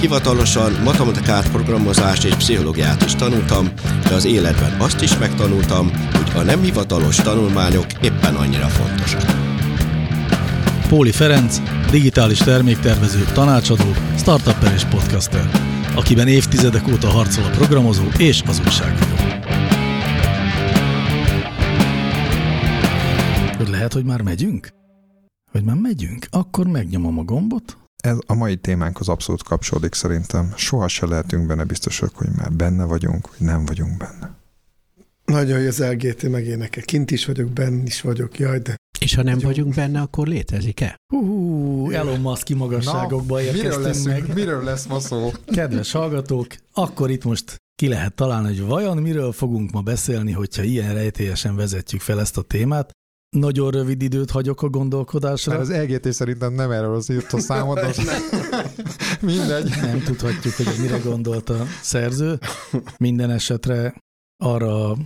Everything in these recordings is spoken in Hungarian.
Hivatalosan matematikát, programozást és pszichológiát is tanultam, de az életben azt is megtanultam, hogy a nem hivatalos tanulmányok éppen annyira fontosak. Póli Ferenc, digitális terméktervező, tanácsadó, startupper és podcaster, akiben évtizedek óta harcol a programozó és az újságíró. Lehet, hogy már megyünk? Akkor megnyomom a gombot. Ez a mai témánkhoz abszolút kapcsolódik szerintem. Soha se lehetünk benne biztosak, hogy már benne vagyunk, vagy nem vagyunk benne. Nagyon jó, az LGT megénekel. Kint is vagyok, benn is vagyok, jaj, de... És ha nem vagyunk benne, akkor létezik-e? Elon Musk-i magasságokba érkeztünk meg. Miről lesz ma szó? Kedves hallgatók, akkor itt most ki lehet találni, hogy vajon miről fogunk ma beszélni, hogyha ilyen rejtélyesen vezetjük fel ezt a témát. Nagyon rövid időt hagyok a gondolkodásra. Mert az EGT szerintem nem erről az írt a számod. Mindegy. Nem tudhatjuk, hogy mire gondolt a szerző. Minden esetre arra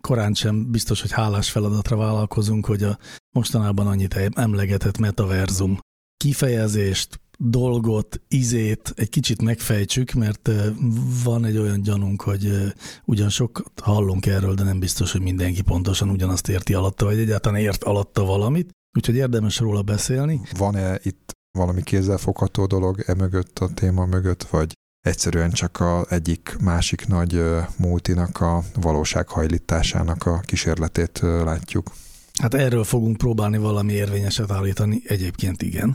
korán sem biztos, hogy hálás feladatra vállalkozunk, hogy a mostanában annyit emlegetett metaverzum kifejezést, dolgot, ízét egy kicsit megfejtsük, mert van egy olyan gyanunk, hogy ugyan sokat hallunk erről, de nem biztos, hogy mindenki pontosan ugyanazt érti alatta, vagy egyáltalán ért alatta valamit, úgyhogy érdemes róla beszélni. Van-e itt valami kézzelfogható dolog emögött, a téma mögött, vagy egyszerűen csak az egyik másik nagy multinak a valósághajlításának a kísérletét látjuk? Hát erről fogunk próbálni valami érvényeset állítani, egyébként igen.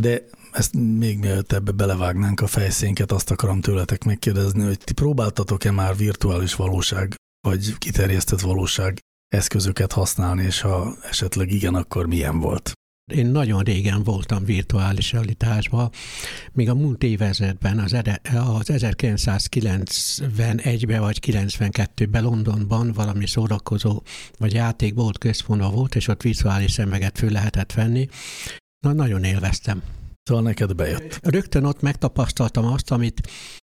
De ezt még mielőtt ebbe belevágnánk a fejszénket, azt akarom tőletek megkérdezni, hogy ti próbáltatok-e már virtuális valóság, vagy kiterjesztett valóság eszközöket használni, és ha esetleg igen, akkor milyen volt? Én nagyon régen voltam virtuális realitásban, még a múlt évezredben, az 1991-ben vagy 92-ben Londonban valami szórakozó vagy játék volt, központban volt, és ott virtuális szemüveget föl lehetett venni. Na, nagyon élveztem. Szóval neked bejött. Rögtön ott megtapasztaltam azt, amit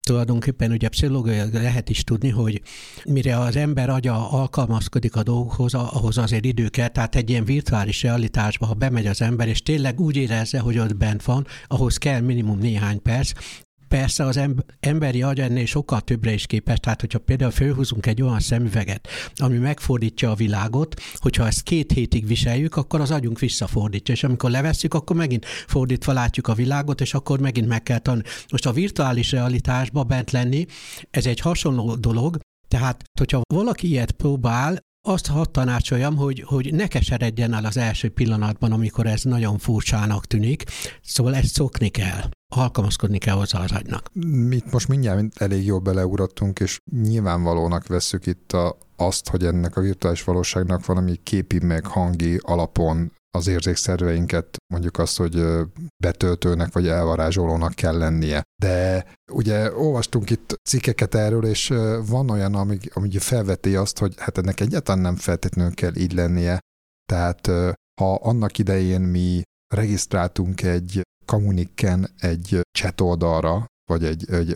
tulajdonképpen ugye pszichológiailag lehet is tudni, hogy mire az ember agya alkalmazkodik a dolgokhoz, ahhoz azért idő kell, tehát egy ilyen virtuális realitásba, ha bemegy az ember, és tényleg úgy érezze, hogy ott bent van, ahhoz kell minimum néhány perc. Persze az emberi agy ennél sokkal többre is képes, tehát hogyha például fölhúzunk egy olyan szemüveget, ami megfordítja a világot, hogyha ezt 2 hétig viseljük, akkor az agyunk visszafordítja, és amikor levesszük, akkor megint fordítva látjuk a világot, és akkor megint meg kell tanulni. Most a virtuális realitásba bent lenni, ez egy hasonló dolog, tehát hogyha valaki ilyet próbál, azt hadd tanácsoljam, hogy ne keseredjen el az első pillanatban, amikor ez nagyon furcsának tűnik, szóval ezt szokni kell. Alkalmazkodni kell hozzá az agynak. Itt most mindjárt elég jól beleugrottunk, és nyilvánvalónak vesszük itt azt, hogy ennek a virtuális valóságnak valami képi meg hangi alapon az érzékszerveinket, mondjuk azt, hogy betöltőnek vagy elvarázsolónak kell lennie. De ugye olvastunk itt cikkeket erről, és van olyan, ami felveti azt, hogy hát ennek egyáltalán nem feltétlenül kell így lennie. Tehát ha annak idején mi regisztráltunk egy kommunikken egy chat oldalra,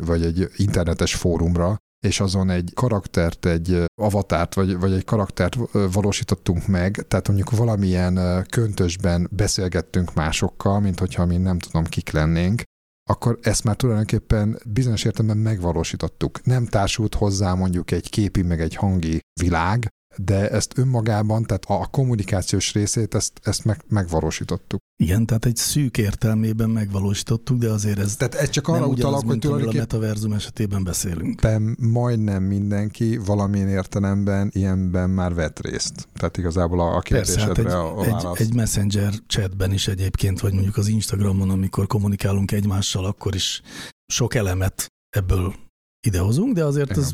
vagy egy internetes fórumra, és azon egy karaktert, egy avatárt, vagy egy karaktert valósítottunk meg, tehát mondjuk valamilyen köntösben beszélgettünk másokkal, mint hogyha mi nem tudom kik lennénk, akkor ezt már tulajdonképpen bizonyos értelemben megvalósítottuk. Nem társult hozzá mondjuk egy képi, meg egy hangi világ, de ezt önmagában, tehát a kommunikációs részét, ezt megvalósítottuk. Igen, tehát egy szűk értelmében megvalósítottuk, de azért ez tehát ez csak arra utalak, hogy tulajdonképpen a metaverzum esetében beszélünk. De majdnem mindenki valamilyen értelemben ilyenben már vett részt. Tehát igazából a kérdésedre persze, hát a válasz. Egy messenger chatben is egyébként, vagy mondjuk az Instagramon, amikor kommunikálunk egymással, akkor is sok elemet ebből idehozunk, de azért ez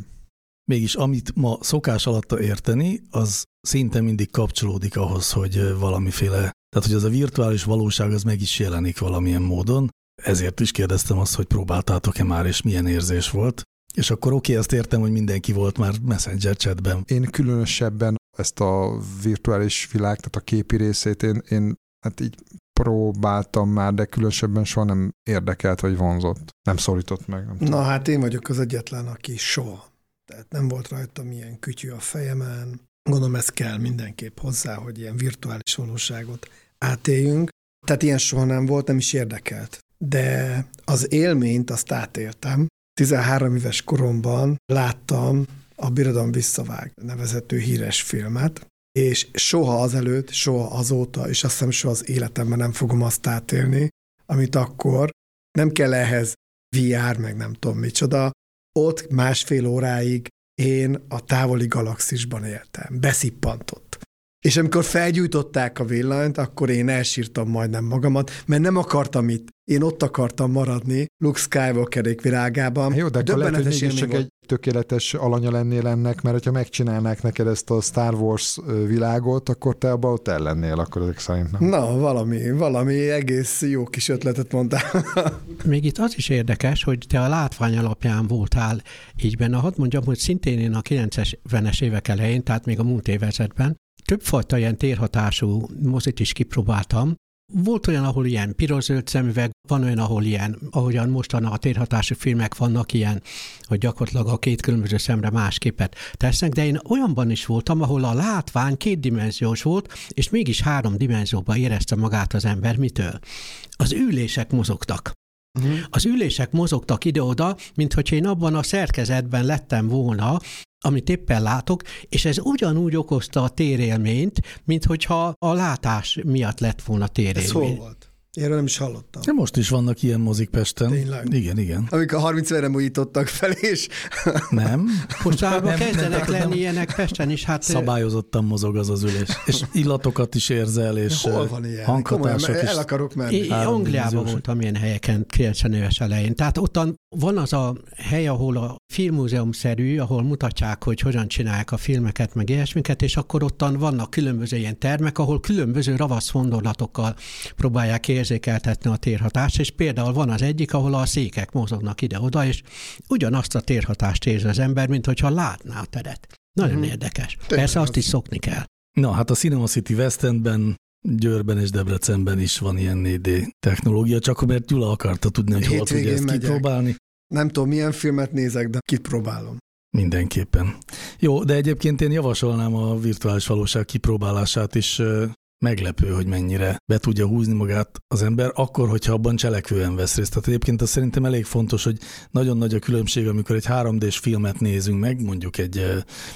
mégis amit ma szokás alatta érteni, az szinte mindig kapcsolódik ahhoz, hogy valamiféle, tehát hogy az a virtuális valóság az meg is jelenik valamilyen módon. Ezért is kérdeztem azt, hogy próbáltátok-e már, és milyen érzés volt. És akkor oké, azt értem, hogy mindenki volt már Messenger chatben. Én különösebben ezt a virtuális világ, tehát a képi részét én hát így próbáltam már, de különösebben soha nem érdekelt, vagy vonzott. Nem szólított meg. Nem tudom. Na hát én vagyok az egyetlen, aki soha. Tehát nem volt rajtam ilyen kütyű a fejemen. Gondolom, ez kell mindenképp hozzá, hogy ilyen virtuális valóságot átéljünk. Tehát ilyen soha nem volt, nem is érdekelt. De az élményt azt átéltem. 13 éves koromban láttam a Birodalom Visszavág nevezetű híres filmet, és soha azelőtt, soha azóta, és azt hiszem soha az életemben nem fogom azt átélni, amit akkor nem kell ehhez VR, meg nem tudom micsoda. Ott másfél óráig én a távoli galaxisban éltem. Beszippantott. És amikor felgyújtották a villanyt, akkor én elsírtam majdnem magamat, mert nem akartam itt. Én ott akartam maradni Luke Skywalkerék virágában. Jó, de akkor lehet, hogy csak volt egy tökéletes alanya lennél ennek, mert ha megcsinálnák neked ezt a Star Wars világot, akkor te abban ott ellennél, akkor ezek szerint nem. Na, valami egész jó kis ötletet mondtál. Még itt az is érdekes, hogy te a látvány alapján voltál így benne. Hadd mondjam, hogy szintén én a 90-es évek elején, tehát még a múlt évezetben, többfajta ilyen térhatású mozit is kipróbáltam. Volt olyan, ahol ilyen piros-zöld szemüveg, van olyan, ahol ilyen, ahogyan mostanában a térhatású filmek vannak ilyen, hogy gyakorlatilag a két különböző szemre más képet tesznek, de én olyanban is voltam, ahol a látvány kétdimenziós volt, és mégis három dimenzióban érezte magát az ember mitől. Az ülések mozogtak. Az ülések mozogtak ide-oda, minthogyha én abban a szerkezetben lettem volna, amit éppen látok, és ez ugyanúgy okozta a térélményt, minthogyha a látás miatt lett volna térélmény. Ez hol volt? Erről nem is hallottam. De most is vannak ilyen mozik Pesten. Tényleg? Igen. Amikor 30 évre újítottak fel, és... Nem. Mostában kezdenek lenni ilyenek Pesten is. Hát szabályozottan mozog az ülés. És illatokat is érzel, és hanghatások is. El akarok menni. Én Angliában voltam ilyen helyeken 90 éves elején. Tehát ottan van az a hely, ahol a filmmúzeum-szerű, ahol mutatják, hogy hogyan csinálják a filmeket, meg ilyesmiket, és akkor ottan vannak különböző ilyen termek, ahol különböző ravasz gondolatokkal próbálják érzékeltetni a térhatást, és például van az egyik, ahol a székek mozognak ide-oda, és ugyanazt a térhatást érzi az ember, minthogyha látná a teret. Nagyon érdekes. Persze azt is szokni kell. Na, hát a Cinema City West Endben, Győrben és Debrecenben is van ilyen 4D technológia, csak mert Gyula akarta tudni, hogy hol tudja ezt kipróbálni. Nem tudom, milyen filmet nézek, de kipróbálom. Mindenképpen. Jó, de egyébként én javasolnám a virtuális valóság kipróbálását is. Meglepő, hogy mennyire be tudja húzni magát az ember, akkor, hogyha abban cselekvően vesz részt. Tehát egyébként az szerintem elég fontos, hogy nagyon nagy a különbség, amikor egy 3D-s filmet nézünk meg, mondjuk egy,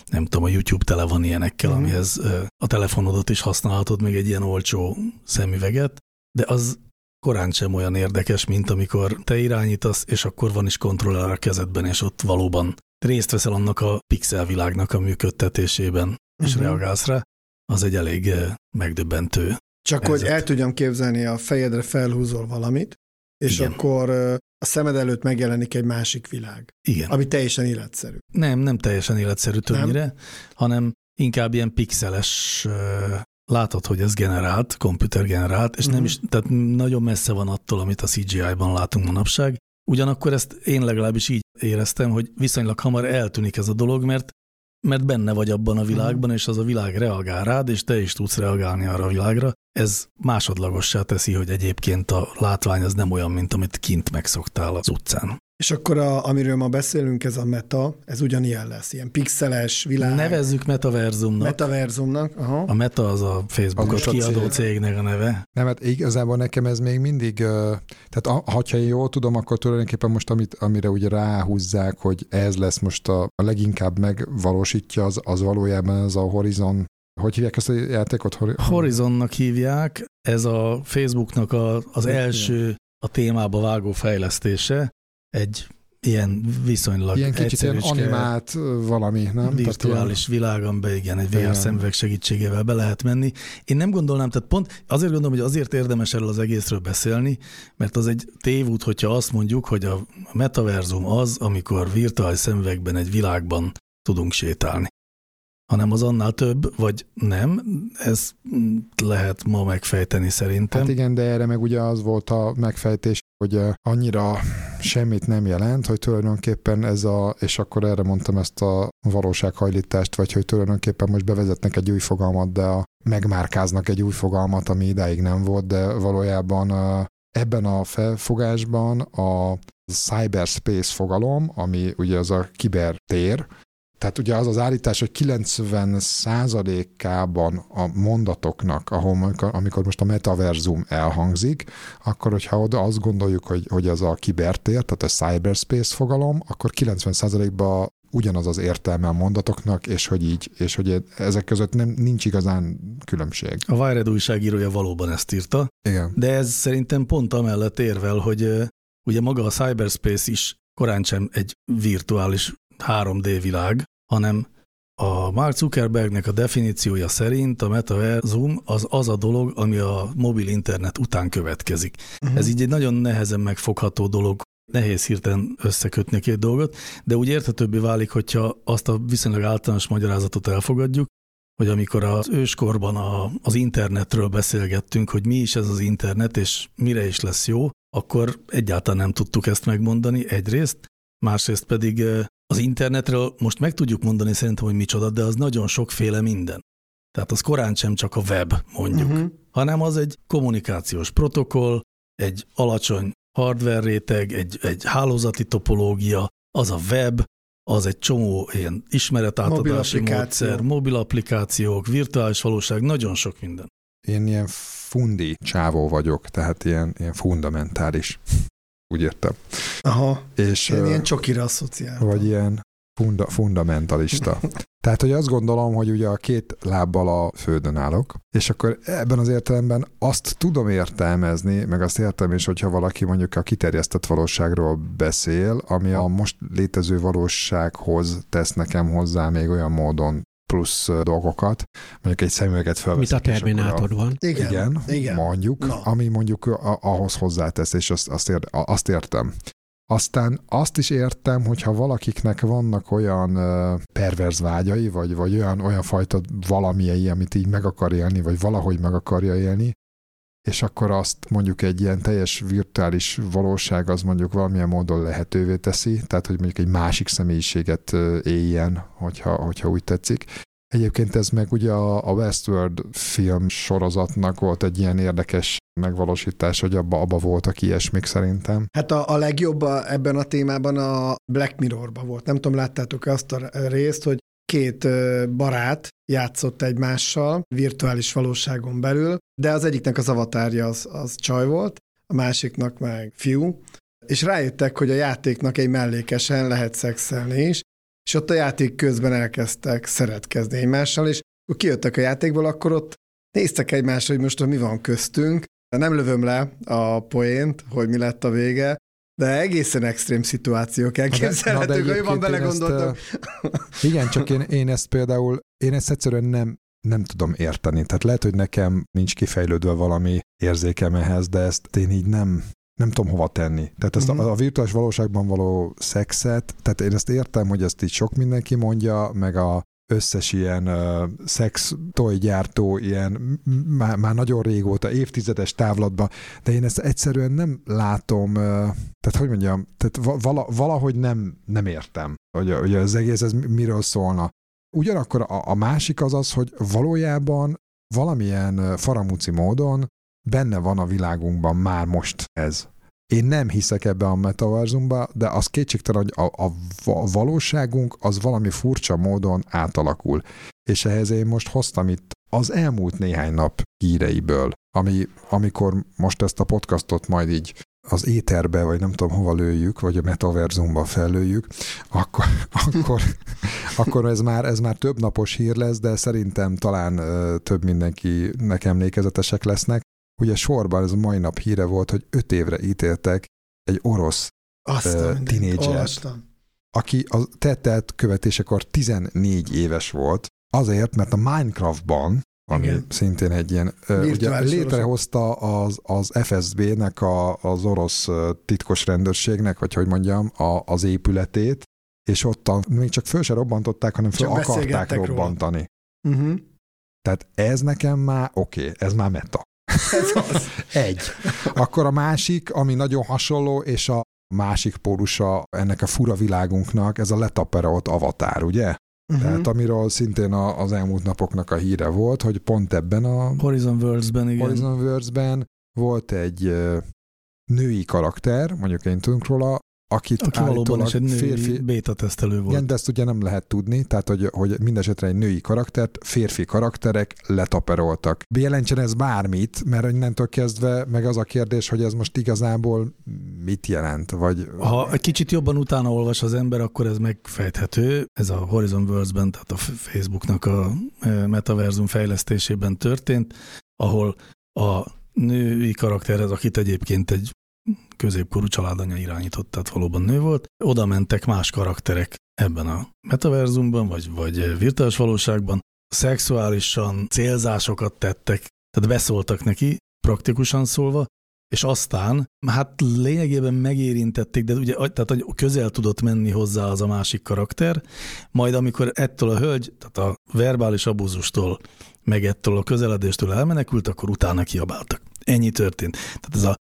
nem tudom, a YouTube tele van ilyenekkel, amihez a telefonodat is használhatod, meg egy ilyen olcsó szemüveget, de az korán sem olyan érdekes, mint amikor te irányítasz, és akkor van is kontroller a kezedben, és ott valóban részt veszel annak a pixelvilágnak a működtetésében, és reagálsz rá. Az egy elég megdöbbentő. Csak helyzet. Hogy el tudjam képzelni, a fejedre felhúzol valamit, és igen, akkor a szemed előtt megjelenik egy másik világ. Igen. Ami teljesen életszerű. Nem teljesen életszerű többnyire, hanem inkább ilyen pixeles, látod, hogy ez generált, komputergenerált, és nem is, tehát nagyon messze van attól, amit a CGI-ban látunk manapság. Ugyanakkor ezt én legalábbis így éreztem, hogy viszonylag hamar eltűnik ez a dolog, mert benne vagy abban a világban, és az a világ reagál rád, és te is tudsz reagálni arra a világra. Ez másodlagossá teszi, hogy egyébként a látvány az nem olyan, mint amit kint megszoktál az utcán. És akkor, amiről ma beszélünk, ez a meta, ez ugyanilyen lesz, ilyen pixeles világ. Nevezzük metaverzumnak. Metaverzumnak, aha. A meta az a Facebookos kiadó cégnek a neve. Nem, hát igazából nekem ez még mindig, tehát ha én jól tudom, akkor tulajdonképpen most, amire úgy ráhúzzák, hogy ez lesz most a leginkább megvalósítja, az valójában ez a Horizon. Hogy hívják ezt a játékot? Horizonnak hívják, ez a Facebooknak az első a témába vágó fejlesztése. Egy ilyen viszonylag ilyen kicsit ilyen animált valami, nem? Virtuális világon be, igen, egy VR szemüveg segítségével be lehet menni. Én nem gondolnám, tehát pont azért gondolom, hogy azért érdemes erről az egészről beszélni, mert az egy tévút, hogyha azt mondjuk, hogy a metaverzum az, amikor virtuális szemüvegben egy világban tudunk sétálni. hanem az annál több, vagy nem, ez lehet ma megfejteni szerintem. Hát igen, de erre meg ugye az volt a megfejtés, hogy annyira semmit nem jelent, hogy tulajdonképpen ez a, és akkor erre mondtam ezt a valósághajlítást, vagy hogy tulajdonképpen most bevezetnek egy új fogalmat, de megmárkáznak egy új fogalmat, ami idáig nem volt, de valójában ebben a felfogásban a cyberspace fogalom, ami ugye az a kibertér, tehát ugye az az állítás, hogy 90%-ában a mondatoknak, amikor most a metaverzum elhangzik, akkor hogyha oda azt gondoljuk, hogy az a kibertér, tehát a cyberspace fogalom, akkor 90%-ban ugyanaz az értelme a mondatoknak, és hogy így, és hogy ezek között nincs igazán különbség. A Wired újságírója valóban ezt írta, igen. De ez szerintem pont amellett érvel, hogy ugye maga a cyberspace is korántsem egy virtuális 3D világ, hanem a Mark Zuckerbergnek a definíciója szerint a metaverzum az a dolog, ami a mobil internet után következik. Uh-huh. Ez így egy nagyon nehezen megfogható dolog, nehéz hirtelen összekötni a két dolgot, de úgy érthetőbbé válik, hogyha azt a viszonylag általános magyarázatot elfogadjuk, hogy amikor az őskorban az internetről beszélgettünk, hogy mi is ez az internet, és mire is lesz jó, akkor egyáltalán nem tudtuk ezt megmondani egyrészt, másrészt pedig az internetről most meg tudjuk mondani szerintem, hogy micsoda, de az nagyon sokféle minden. Tehát az korán sem csak a web, mondjuk, hanem az egy kommunikációs protokoll, egy alacsony hardware réteg, egy hálózati topológia, az a web, az egy csomó ilyen ismeretátadási módszer, mobil applikációk, virtuális valóság, nagyon sok minden. Én ilyen fundi csávó vagyok, tehát ilyen fundamentális. Úgy értem. Aha, és én ilyen csokira asszociáltam. Vagy ilyen fundamentalista. Tehát, hogy azt gondolom, hogy ugye a két lábbal a földön állok, és akkor ebben az értelemben azt tudom értelmezni, meg azt értem is, hogyha valaki mondjuk a kiterjesztett valóságról beszél, ami a most létező valósághoz tesz nekem hozzá még olyan módon plusz dolgokat, mondjuk egy szemüveget felveszek. Mint a Terminátor van. Igen, mondjuk, no. Ami mondjuk ahhoz hozzátesz, és azt értem. Aztán azt is értem, hogyha valakiknek vannak olyan perverz vágyai, vagy olyan fajta valamiei, amit így meg akar élni, vagy valahogy meg akarja élni, és akkor azt mondjuk egy ilyen teljes virtuális valóság az mondjuk valamilyen módon lehetővé teszi, tehát hogy mondjuk egy másik személyiséget éljen, hogyha úgy tetszik. Egyébként ez meg ugye a Westworld film sorozatnak volt egy ilyen érdekes megvalósítás, hogy abba voltak ilyesmik szerintem. Hát a legjobb ebben a témában a Black Mirrorban volt. Nem tudom, láttátok azt a részt, hogy két barát játszott egymással virtuális valóságon belül, de az egyiknek az avatárja az csaj volt, a másiknak meg fiú, és rájöttek, hogy a játéknak egy mellékesen lehet szexelni is, és ott a játék közben elkezdtek szeretkezni egymással, és akkor kijöttek a játékból, akkor ott néztek egymásra, hogy most mi van köztünk. Nem lövöm le a poént, hogy mi lett a vége, de egészen extrém szituációk elképzelhetők, hogy jobban belegondoltam. Igen, csak én ezt például, ezt egyszerűen nem tudom érteni. Tehát lehet, hogy nekem nincs kifejlődve valami érzékem ehhez, de ezt én így nem tudom hova tenni. Tehát ezt a virtuális valóságban való szexet, tehát én ezt értem, hogy ezt így sok mindenki mondja, meg a összes ilyen szextojgyártó, ilyen már nagyon régóta, évtizedes távlatban, de én ezt egyszerűen nem látom, tehát hogy mondjam, tehát valahogy nem értem, hogy az egész ez miről szólna. Ugyanakkor a másik az, hogy valójában valamilyen faramúci módon benne van a világunkban már most ez. Én nem hiszek ebbe a metaverzumba, de az kétségtelen, hogy a valóságunk az valami furcsa módon átalakul. És ehhez én most hoztam itt az elmúlt néhány nap híreiből, amikor most ezt a podcastot majd így az éterbe, vagy nem tudom hova lőjük, vagy a metaverzumba fellőjük, akkor ez már több napos hír lesz, de szerintem talán több mindenkinek emlékezetesek lesznek. Ugye sorban ez a mai nap híre volt, hogy 5 évre ítéltek egy orosz tinédzsert, aki a tettelt követésekor 14 éves volt, azért, mert a Minecraftban, ami szintén egy ilyen, ugye létrehozta az FSB-nek, az orosz titkos rendőrségnek, vagy hogy mondjam, az épületét, és ottan még csak föl se robbantották, hanem föl csak akarták robbantani. Uh-huh. Tehát ez nekem már oké, ez már meta. Ez egy. Akkor a másik, ami nagyon hasonló, és a másik pólusa ennek a fura világunknak, ez a letaperolt Avatar, ugye? Uh-huh. Tehát amiről szintén az elmúlt napoknak a híre volt, hogy pont ebben a Horizon Worlds-ben volt egy női karakter, mondjuk én tudunk róla, aki valóban is egy női béta tesztelő volt. Igen, de ezt ugye nem lehet tudni, tehát hogy mindesetre egy női karaktert, férfi karakterek letaperoltak. Bejelentsen ez bármit, mert innentől kezdve meg az a kérdés, hogy ez most igazából mit jelent? Vagy... Ha egy kicsit jobban utána olvas az ember, akkor ez megfejthető. Ez a Horizon Worlds-ben, tehát a Facebooknak a metaverzum fejlesztésében történt, ahol a női karakterhez, akit egyébként egy középkorú családanya irányított, tehát valóban nő volt. Oda mentek más karakterek ebben a metaverzumban, vagy virtuális valóságban. Szexuálisan célzásokat tettek, tehát beszóltak neki, praktikusan szólva, és aztán, hát lényegében megérintették, de ugye tehát közel tudott menni hozzá az a másik karakter, majd amikor ettől a hölgy, tehát a verbális abúzustól, meg ettől a közeledéstől elmenekült, akkor utána kiabáltak. Ennyi történt. Tehát ez a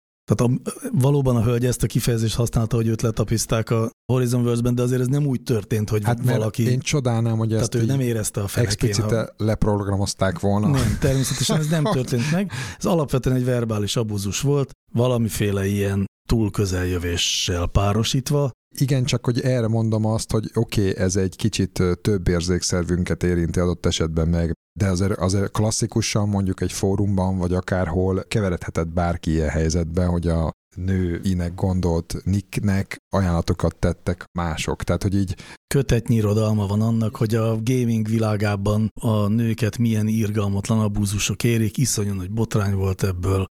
valóban a hölgy ezt a kifejezést használta, hogy őt letapiszták a Horizon Worlds-ben, de azért ez nem úgy történt, hogy hát valaki... Én csodálnám, hogy ezt ő nem érezte a fenekén. Explicite leprogramozták volna. Nem, természetesen ez nem történt meg. Ez alapvetően egy verbális abúzus volt, valamiféle ilyen túl közeljövéssel párosítva. Igen, csak hogy erre mondom azt, hogy oké, ez egy kicsit több érzékszervünket érinti adott esetben meg, de azért klasszikusan mondjuk egy fórumban, vagy akárhol keveredhetett bárki ilyen helyzetben, hogy a nőinek gondolt nicknek ajánlatokat tettek mások. Tehát, hogy így... Kötetnyi irodalma van annak, hogy a gaming világában a nőket milyen irgalmatlan abúzusok érik, iszonyan nagy botrány volt ebből,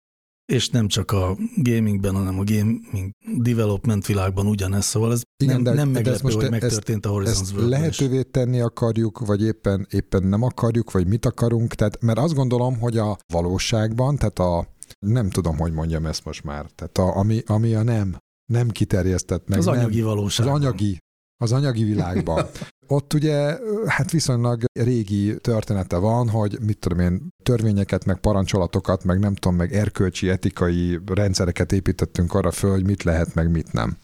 és nem csak a gamingben, hanem a gaming development világban ugyanez, szóval ez igen, nem meglepő, hogy megtörtént a Horizons World-ben. Lehetővé tenni akarjuk, vagy éppen nem akarjuk, vagy mit akarunk, tehát, mert azt gondolom, hogy a valóságban, tehát nem tudom, hogy mondjam ezt most már, tehát ami a nem kiterjesztett meg. Az anyagi valóság. Az anyagi világban. Ott ugye hát viszonylag régi története van, hogy mit tudom én, törvényeket, meg parancsolatokat, meg nem tudom, meg erkölcsi, etikai rendszereket építettünk arra föl, hogy mit lehet, meg mit nem.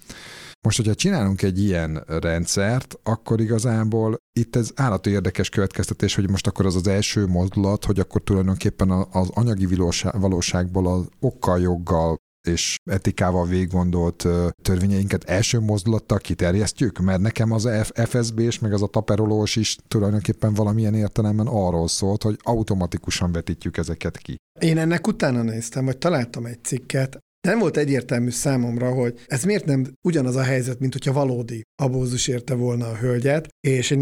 Most, hogyha csinálunk egy ilyen rendszert, akkor igazából itt ez állati érdekes következtetés, hogy most akkor az az első mozdulat, hogy akkor tulajdonképpen az anyagi valóságból az okkal, joggal és etikával végiggondolt törvényeinket első mozdulattal kiterjesztjük, mert nekem az FSB-s, meg az a taperolós is tulajdonképpen valamilyen értelemben arról szólt, hogy automatikusan vetítjük ezeket ki. Én ennek utána néztem, vagy találtam egy cikket. Nem volt egyértelmű számomra, hogy ez miért nem ugyanaz a helyzet, mint hogyha valódi abúzus érte volna a hölgyet, és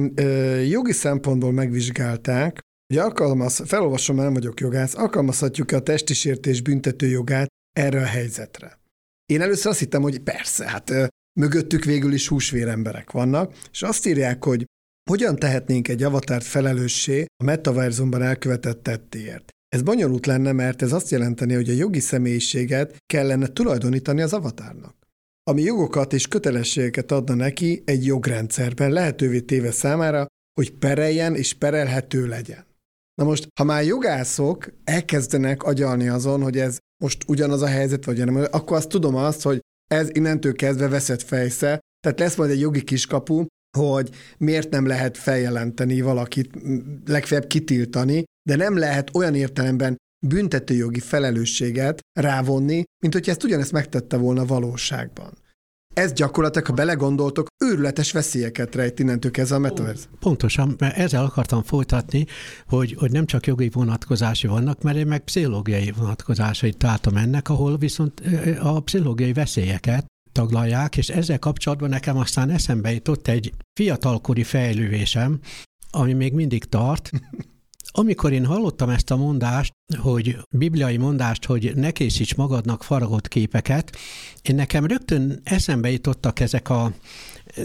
jogi szempontból megvizsgálták, hogy felolvasom, mert nem vagyok jogász, alkalmazhatjuk-e a testisértés büntetőjogát erre a helyzetre. Én először azt hittem, hogy persze, hát mögöttük végül is húsvér emberek vannak, és azt írják, hogy hogyan tehetnénk egy avatárt felelőssé a metaverzumban elkövetett tettéért. Ez bonyolult lenne, mert ez azt jelenteni, hogy a jogi személyiséget kellene tulajdonítani az avatárnak, ami jogokat és kötelességeket adna neki egy jogrendszerben, lehetővé téve számára, hogy pereljen és perelhető legyen. Na most, ha már jogászok elkezdenek agyalni azon, hogy ez most ugyanaz a helyzet, vagy nem, akkor azt tudom hogy ez innentől kezdve veszett fejsze, tehát lesz majd egy jogi kiskapu, hogy miért nem lehet feljelenteni valakit, legfeljebb kitiltani, de nem lehet olyan értelemben büntetőjogi felelősséget rávonni, mint hogyha ezt ugyanezt megtette volna valóságban. Ez gyakorlatilag, ha belegondoltok, őrületes veszélyeket rejt innentől kezdve a metaverse. Pontosan, mert ezzel akartam folytatni, hogy nem csak jogi vonatkozásai vannak, mert én meg pszichológiai vonatkozásait találtam ennek, ahol viszont a pszichológiai veszélyeket taglalják, és ezzel kapcsolatban nekem aztán eszembe jutott egy fiatalkori fejlővésem, ami még mindig tart. Amikor én hallottam ezt a mondást, hogy bibliai mondást, hogy ne készíts magadnak faragott képeket, én nekem rögtön eszembe jutottak ezek a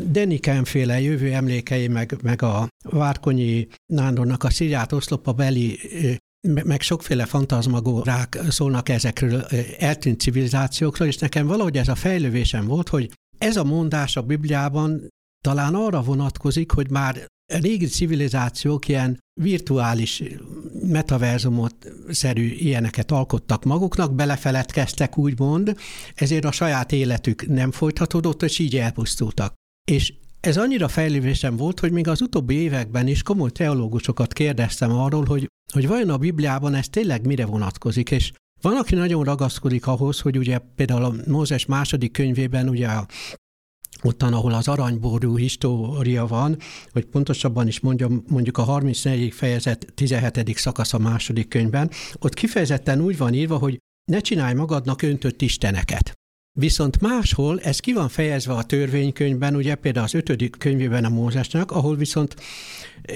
Denikenféle jövő emlékei, meg a Várkonyi Nándornak a Szirját oszlopba beli, meg sokféle fantazmagórák szólnak ezekről eltűnt civilizációkról, és nekem valahogy ez a fejlővésem volt, hogy ez a mondás a Bibliában talán arra vonatkozik, hogy már a régi civilizációk ilyen virtuális metaverzumot-szerű ilyeneket alkottak maguknak, belefeledkeztek úgymond, ezért a saját életük nem folytatódott, és így elpusztultak. És ez annyira fejlődésem volt, hogy még az utóbbi években is komoly teológusokat kérdeztem arról, hogy vajon a Bibliában ez tényleg mire vonatkozik, és van, aki nagyon ragaszkodik ahhoz, hogy ugye például a Mózes második könyvében ugye ottan, ahol az aranyború história van, hogy pontosabban is mondjam, mondjuk a 34. fejezet 17. szakasz a második könyvben, ott kifejezetten úgy van írva, hogy ne csinálj magadnak öntött isteneket. Viszont máshol ez ki van fejezve a törvénykönyvben, ugye például az 5. könyvében a Mózesnek, ahol viszont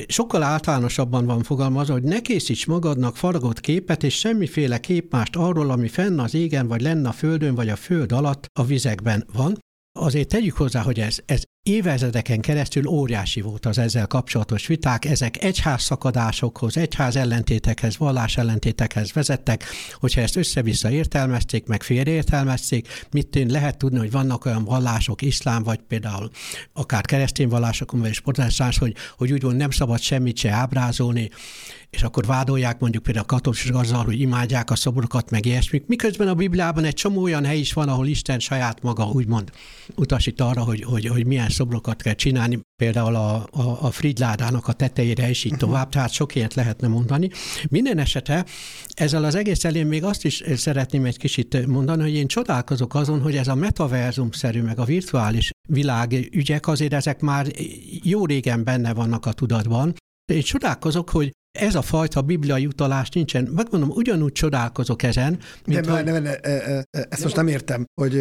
sokkal általánosabban van fogalmazva, hogy ne készíts magadnak faragott képet és semmiféle képmást arról, ami fenn az égen, vagy lenne a földön, vagy a föld alatt a vizekben van. Azért tegyük hozzá, hogy ez évezredeken keresztül óriási volt az ezzel kapcsolatos viták, ezek egyházszakadásokhoz, egyház ellentétekhez, vallás ellentétekhez vezettek, hogyha ezt össze-vissza értelmezték, meg félreértelmezték, mittén lehet tudni, hogy vannak olyan vallások, iszlám, vagy például akár keresztény vallásokon, vagy protestáns, hogy úgymond nem szabad semmit se ábrázolni, és akkor vádolják mondjuk például a katolikusok azzal, hogy imádják a szobrokat, meg ilyesmik, miközben a Bibliában egy csomó olyan hely is van, ahol Isten saját maga úgymond utasít arra, hogy milyen szobrokat kell csinálni, például a Friedládának a tetejére is így tovább, tehát sok ilyet lehetne mondani. Minden esetre ezzel az egész elén még azt is szeretném egy kicsit mondani, hogy én csodálkozok azon, hogy ez a metaverzum-szerű, meg a virtuális világ ügyek azért ezek már jó régen benne vannak a tudatban. Én csodálkozok, hogy ez a fajta bibliai utalás nincsen. Megmondom, ugyanúgy csodálkozok ezen. Ezt most nem értem, hogy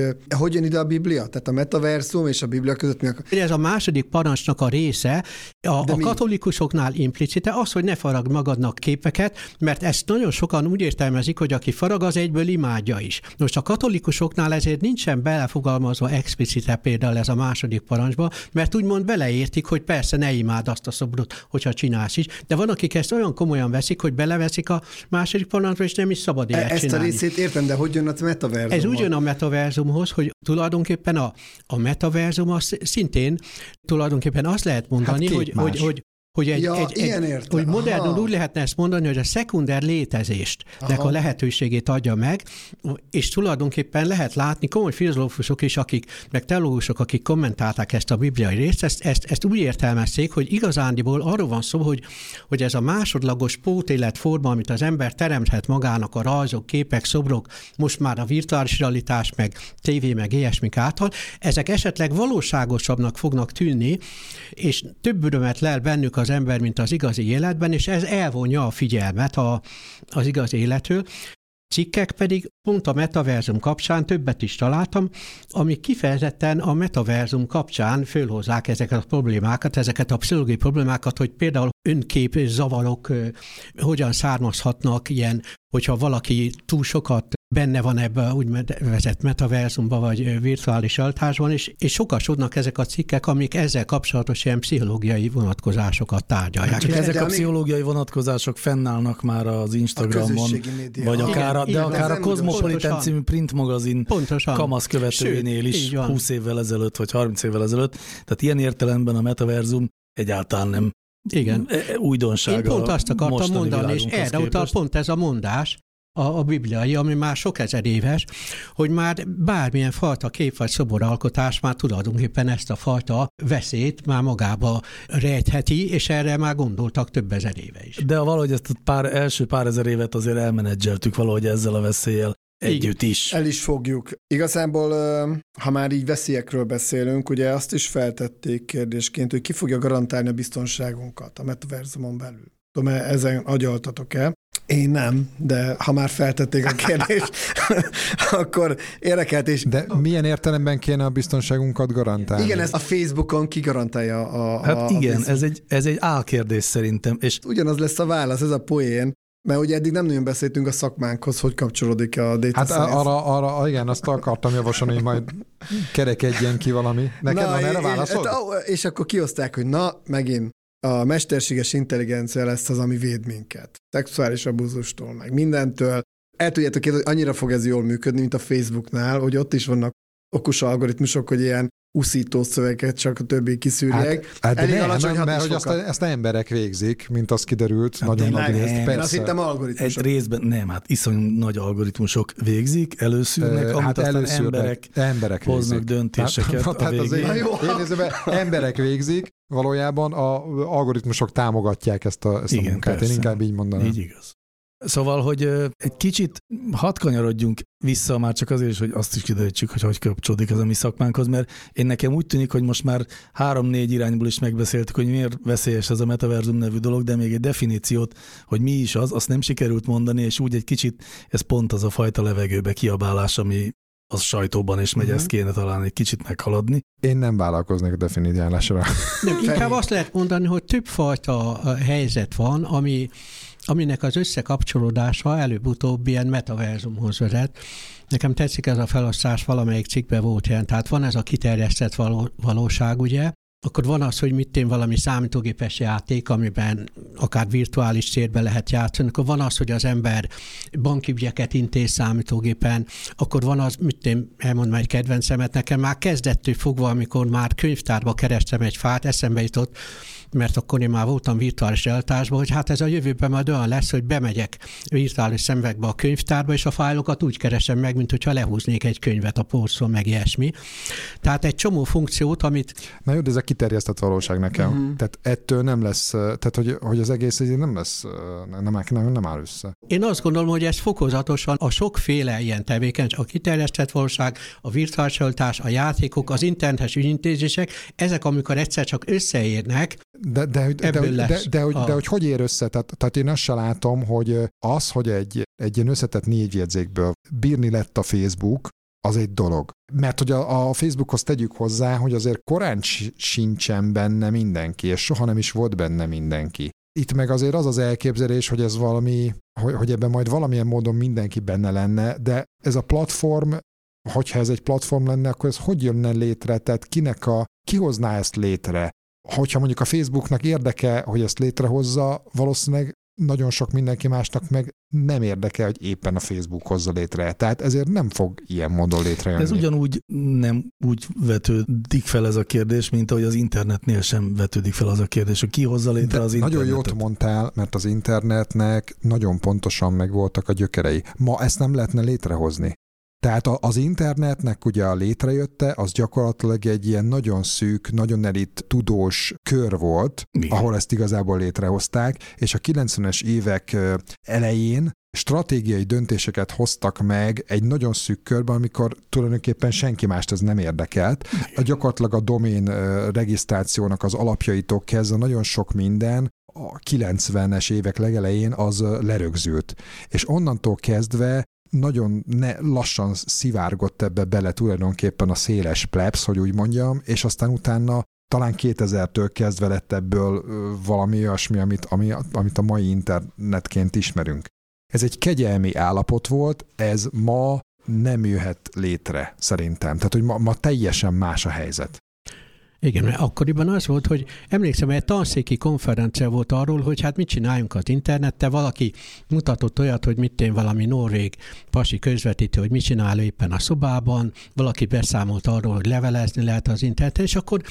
jön ide a Biblia? Tehát a metaverzum és a Biblia között mi a... Ez a második parancsnak a része, a katolikusoknál implicite az, hogy ne faragd magadnak képeket, mert ezt nagyon sokan úgy értelmezik, hogy aki farag, az egyből imádja is. Most a katolikusoknál ezért nincsen belefogalmazva explicite például ez a második parancsba, mert úgymond beleértik, hogy persze ne imád azt a szobrot, hogyha csinálsz is. De van, akik ezt olyan komolyan veszik, hogy beleveszik a második parancsba, és nem is szabad ilyet csinálni. Ezt a részét értem, de hogy jön a metaverzumhoz? Ez úgy jön a metaverzumhoz, hogy tulajdonképpen a metaverzum az szintén tulajdonképpen azt lehet mondani, hát hogy modernul úgy lehetne ezt mondani, hogy a szekunder létezést a lehetőségét adja meg, és tulajdonképpen lehet látni komoly filozófusok is, meg teológusok, akik kommentálták ezt a bibliai részt, ezt úgy értelmezték, hogy igazándiból arról van szó, hogy ez a másodlagos pótéletforma, amit az ember teremthet magának a rajzok, képek, szobrok, most már a virtuális realitás, meg tévé, meg ilyesmik által, ezek esetleg valóságosabbnak fognak tűnni, és több örömet lel bennük az ember, mint az igazi életben, és ez elvonja a figyelmet az igazi életről. Cikkek pedig pont a metaverzum kapcsán többet is találtam, amik kifejezetten a metaverzum kapcsán fölhozzák ezeket a problémákat, ezeket a pszichológiai problémákat, hogy például önkép zavarok hogyan származhatnak ilyen, hogyha valaki túl sokat benne van ebben a úgynevezett metaverzumban, vagy virtuális altásban, és sokasodnak ezek a cikkek, amik ezzel kapcsolatos ilyen pszichológiai vonatkozásokat tárgyalják. Hát csak ezek a pszichológiai vonatkozások fennállnak már az Instagramon, vagy akár a Kozmopolitan című print magazin kamasz követőjénél is 20 évvel ezelőtt, vagy 30 évvel ezelőtt. Tehát ilyen értelemben a metaverzum egyáltalán nem újdonsága. Én pont azt akartam mondani, és erre utal pont ez a mondás, a bibliai, ami már sok ezer éves, hogy már bármilyen fajta kép vagy szoboralkotás már tulajdonképpen ezt a fajta veszélyt már magába rejtheti, és erre már gondoltak több ezer éve is. De valahogy ezt a első pár ezer évet azért elmenedzseltük valahogy ezzel a veszéllyel együtt is. El is fogjuk. Igazából, ha már így veszélyekről beszélünk, ugye azt is feltették kérdésként, hogy ki fogja garantálni a biztonságunkat a metaverzumon belül. Tudom, ezen agyaltatok-e? Én nem, de ha már feltették a kérdést, akkor érdekelt is. De milyen értelemben kéne a biztonságunkat garantálni? Igen, ez a Facebookon ki garantálja a... Hát igen, ez egy álkérdés szerintem. És ugyanaz lesz a válasz, ez a poén, mert ugye eddig nem nagyon beszéltünk a szakmánkhoz, hogy kapcsolódik a data science. Arra igen, azt akartam javasolni, hogy majd kerekedjen ki valami. Neked van erre válaszod? És akkor kioszták, hogy megint. A mesterséges intelligencia lesz az, ami véd minket. Szexuális abúzustól, meg mindentől. El tudjátok, hogy annyira fog ez jól működni, mint a Facebooknál, hogy ott is vannak okos algoritmusok, hogy ilyen uszító szöveget csak a többi kiszűrjék. Hát elég alacsony hatósokat. Mert ezt emberek végzik, mint az kiderült. Hát nagyon nagy részt. Persze. Azt hittem algoritmusok. Egy részben nem, hát iszonyú nagy algoritmusok végzik, előszűrnek, amit hát aztán emberek hoznak végzik. Döntéseket hát, a végén. Emberek végzik, valójában a algoritmusok támogatják ezt a igen, munkát. Persze. Én inkább így mondanám. Így igaz. Szóval, hogy egy kicsit hadd kanyarodjunk vissza már csak azért is, hogy azt is kiderítsük, hogy kapcsolódik ez a mi szakmánkhoz, mert én nekem úgy tűnik, hogy most már 3-4 irányból is megbeszéltük, hogy miért veszélyes ez a metaverzum nevű dolog, de még egy definíciót, hogy mi is az, azt nem sikerült mondani, és úgy egy kicsit ez pont az a fajta levegőbe kiabálás, ami az sajtóban is megy, ezt kéne talán egy kicsit meghaladni. Én nem vállalkoznék a definiálásra. Nem, inkább azt lehet mondani, hogy többfajta helyzet van, aminek az összekapcsolódása előbb-utóbb ilyen metaverzumhoz vezet. Nekem tetszik ez a felosztás, valamelyik cikkben volt ilyen, tehát van ez a kiterjesztett valóság, ugye? Akkor van az, hogy mit valami számítógépes játék, amiben akár virtuális térben lehet játszani, akkor van az, hogy az ember bankügyeket intéz számítógépen, akkor van az, elmondom egy kedvencemet, nekem már kezdettől fogva, amikor már könyvtárba kerestem egy fát, eszembe jutott, mert akkor én már voltam virtuális realitásban, hogy hát ez a jövőben majd olyan lesz, hogy bemegyek virtuális szemüvegbe a könyvtárba, és a fájlokat úgy keresem meg, mint hogyha lehúznék egy könyvet a polcról, meg ilyesmi. Tehát egy csomó funkciót, amit... Na jó, de ez a kiterjesztett valóság nekem. Uh-huh. Tehát ettől nem lesz, tehát hogy az egész nem lesz, nem áll össze. Én azt gondolom, hogy ez fokozatosan a sokféle ilyen tevékenység, a kiterjesztett valóság, a virtuális realitás, a játékok, az internetes ügyintézések, ezek, amikor egyszer csak összeérnek. De hogy ér össze? Tehát én azt se látom, hogy az, hogy egy ilyen összetett névjegyzékből bírni lett a Facebook, az egy dolog. Mert hogy a Facebookhoz tegyük hozzá, hogy azért korán sincsen benne mindenki, és soha nem is volt benne mindenki. Itt meg azért az elképzelés, hogy ez valami, hogy ebben majd valamilyen módon mindenki benne lenne, de ez a platform, hogyha ez egy platform lenne, akkor ez hogy jönne létre? Tehát kihozná ezt létre? Hogyha mondjuk a Facebooknak érdeke, hogy ezt létrehozza, valószínűleg nagyon sok mindenki másnak meg nem érdeke, hogy éppen a Facebook hozza létre. Tehát ezért nem fog ilyen módon létrejönni. Ez ugyanúgy nem úgy vetődik fel ez a kérdés, mint ahogy az internetnél sem vetődik fel az a kérdés, hogy ki hozza létre az internetet. Nagyon jót mondtál, mert az internetnek nagyon pontosan megvoltak a gyökerei. Ma ezt nem lehetne létrehozni. Tehát az internetnek ugye a létrejötte, az gyakorlatilag egy ilyen nagyon szűk, nagyon elit tudós kör volt, igen, ahol ezt igazából létrehozták, és a 90-es évek elején stratégiai döntéseket hoztak meg egy nagyon szűk körben, amikor tulajdonképpen senki mást ez nem érdekelt. Gyakorlatilag a domén regisztrációnak az alapjaitól kezdve nagyon sok minden a 90-es évek legelején az lerögzült. És onnantól kezdve nagyon lassan szivárgott ebbe bele tulajdonképpen a széles plebs, hogy úgy mondjam, és aztán utána talán 2000-től kezdve lett ebből valami olyasmi, amit a mai internetként ismerünk. Ez egy kegyelmi állapot volt, ez ma nem jöhet létre szerintem. Tehát, hogy ma teljesen más a helyzet. Igen, mert akkoriban az volt, hogy emlékszem, egy tanszéki konferencia volt arról, hogy hát mit csináljunk az internettel, valaki mutatott olyat, hogy valami norvég pasi közvetítő, hogy mit csinál éppen a szobában, valaki beszámolt arról, hogy levelezni lehet az interneten, és akkor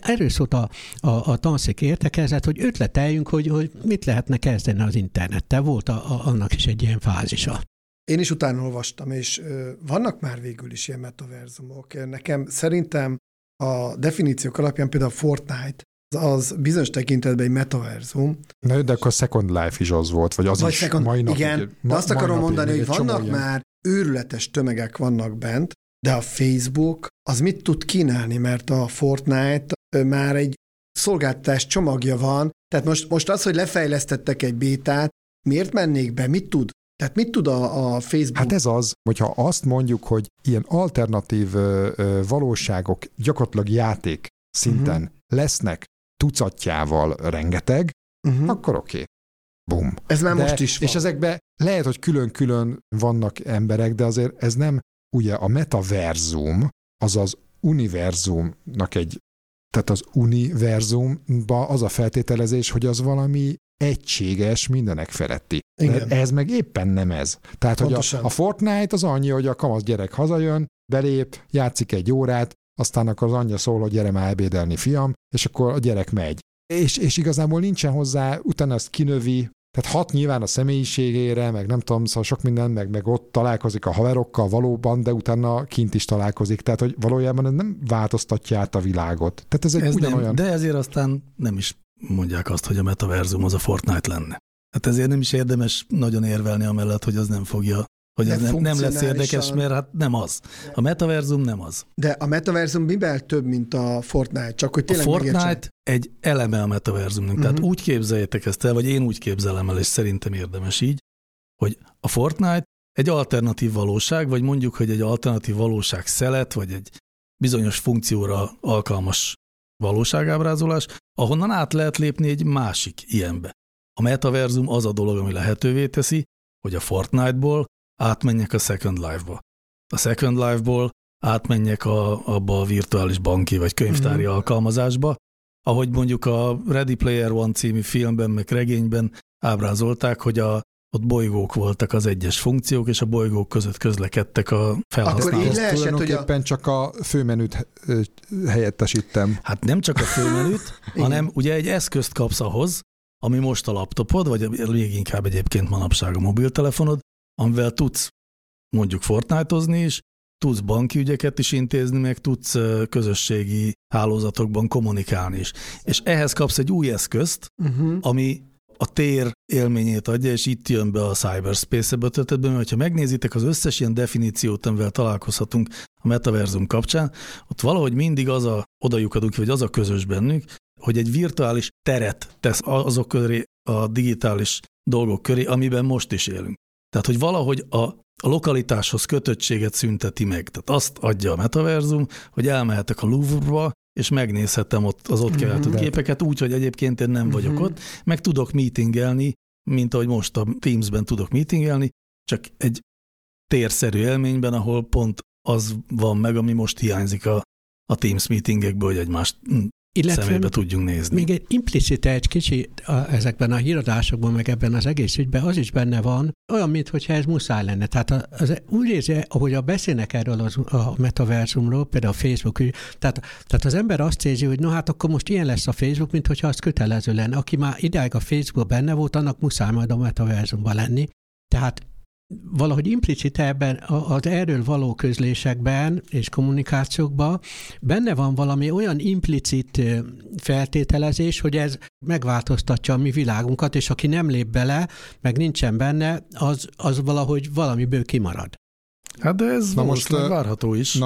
erről szólt a tanszéki értekezet, hogy ötleteljünk, hogy mit lehetne kezdeni az internettel. Volt annak is egy ilyen fázisa. Én is utána olvastam, és vannak már végül is ilyen metaverzumok. Nekem szerintem a definíciók alapján például a Fortnite, az bizonyos tekintetben egy metaverzum. Na, de akkor Second Life is az volt, vagy az vagy is second, mai nap. Igen, de azt akarom mondani, hogy vannak már őrületes tömegek vannak bent, de a Facebook az mit tud kínálni, mert a Fortnite már egy szolgáltatás csomagja van, tehát most az, hogy lefejlesztettek egy bétát, miért mennék be, mit tud? Tehát mit tud a Facebook? Hát ez az, hogyha azt mondjuk, hogy ilyen alternatív valóságok gyakorlatilag játék szinten lesznek tucatjával rengeteg, akkor oké. Bum. Ez már most is van. És ezekben lehet, hogy külön-külön vannak emberek, de azért ez nem, ugye a metaverzum, azaz univerzumnak tehát az univerzumban az a feltételezés, hogy az valami egységes, mindenek feletti. De ez meg éppen nem ez. Tehát, pontosan. Hogy a Fortnite az annyi, hogy a kamasz gyerek hazajön, belép, játszik egy órát, aztán akkor az anyja szól, hogy gyere már ebédelni, fiam, és akkor a gyerek megy. És igazából nincsen hozzá, utána azt kinövi, tehát hat nyilván a személyiségére, meg nem tudom, szóval sok minden, meg ott találkozik a haverokkal valóban, de utána kint is találkozik. Tehát, hogy valójában ez nem változtatja át a világot. Tehát ez egy ugyanolyan... De ezért aztán nem is mondják azt, hogy a metaverzum az a Fortnite lenne. Hát ezért nem is érdemes nagyon érvelni amellett, hogy az nem fogja, hogy ez nem lesz érdekes, mert hát nem az. A metaverzum nem az. De a metaverzum miben több, mint a Fortnite? Csak hogy tényleg a Fortnite egy eleme a metaverzumnak. Tehát úgy képzeljétek ezt el, vagy én úgy képzelem el, és szerintem érdemes így, hogy a Fortnite egy alternatív valóság, vagy mondjuk, hogy egy alternatív valóság szelet, vagy egy bizonyos funkcióra alkalmas valóságábrázolás, ahonnan át lehet lépni egy másik ilyenbe. A metaverzum az a dolog, ami lehetővé teszi, hogy a Fortnite-ból átmenjek a Second Life-ba. A Second Life-ból átmenjek abba a virtuális banki vagy könyvtári alkalmazásba, ahogy mondjuk a Ready Player One című filmben, meg regényben ábrázolták, hogy ott bolygók voltak az egyes funkciók, és a bolygók között közlekedtek a felhasználók. Akkor így leesett, hogy éppen csak a főmenüt helyettesítem. Hát nem csak a főmenüt, hanem ugye egy eszközt kapsz ahhoz, ami most a laptopod, vagy még inkább egyébként manapság a mobiltelefonod, amivel tudsz mondjuk Fortnite-ozni is, tudsz banki ügyeket is intézni, meg tudsz közösségi hálózatokban kommunikálni is. És ehhez kapsz egy új eszközt, ami a tér élményét adja, és itt jön be a cyberspace-be történetben, mert ha megnézitek az összes ilyen definíciót, amivel találkozhatunk a metaverzum kapcsán, ott valahogy mindig az a odajukadunk, vagy az a közös bennünk, hogy egy virtuális teret tesz azok köré, a digitális dolgok köré, amiben most is élünk. Tehát, hogy valahogy a lokalitáshoz kötöttséget szünteti meg. Tehát azt adja a metaverzum, hogy elmehetek a Louvre-ba, és megnézhetem ott az ott keletett képeket, úgyhogy egyébként én nem vagyok ott, meg tudok meetingelni, mint ahogy most a Teams-ben tudok meetingelni, csak egy térszerű élményben, ahol pont az van meg, ami most hiányzik a Teams meetingekből, hogy egymást szemébe tudjunk nézni. Még egy implicite, egy kicsi ezekben a híradásokban, meg ebben az egész ügyben az is benne van, olyan, mintha ez muszáj lenne. Tehát az, úgy érzi, ahogy beszélnek erről a metaverzumról, például a Facebook, tehát az ember azt érzi, hogy no hát akkor most ilyen lesz a Facebook, mintha az kötelező lenne. Aki már idáig a Facebookban benne volt, annak muszáj majd a metaverzumban lenni. Tehát valahogy implicite ebben az erről való közlésekben és kommunikációkban benne van valami olyan implicit feltételezés, hogy ez megváltoztatja a mi világunkat, és aki nem lép bele, meg nincsen benne, az valahogy valamiből kimarad. Hát de ez most várható is.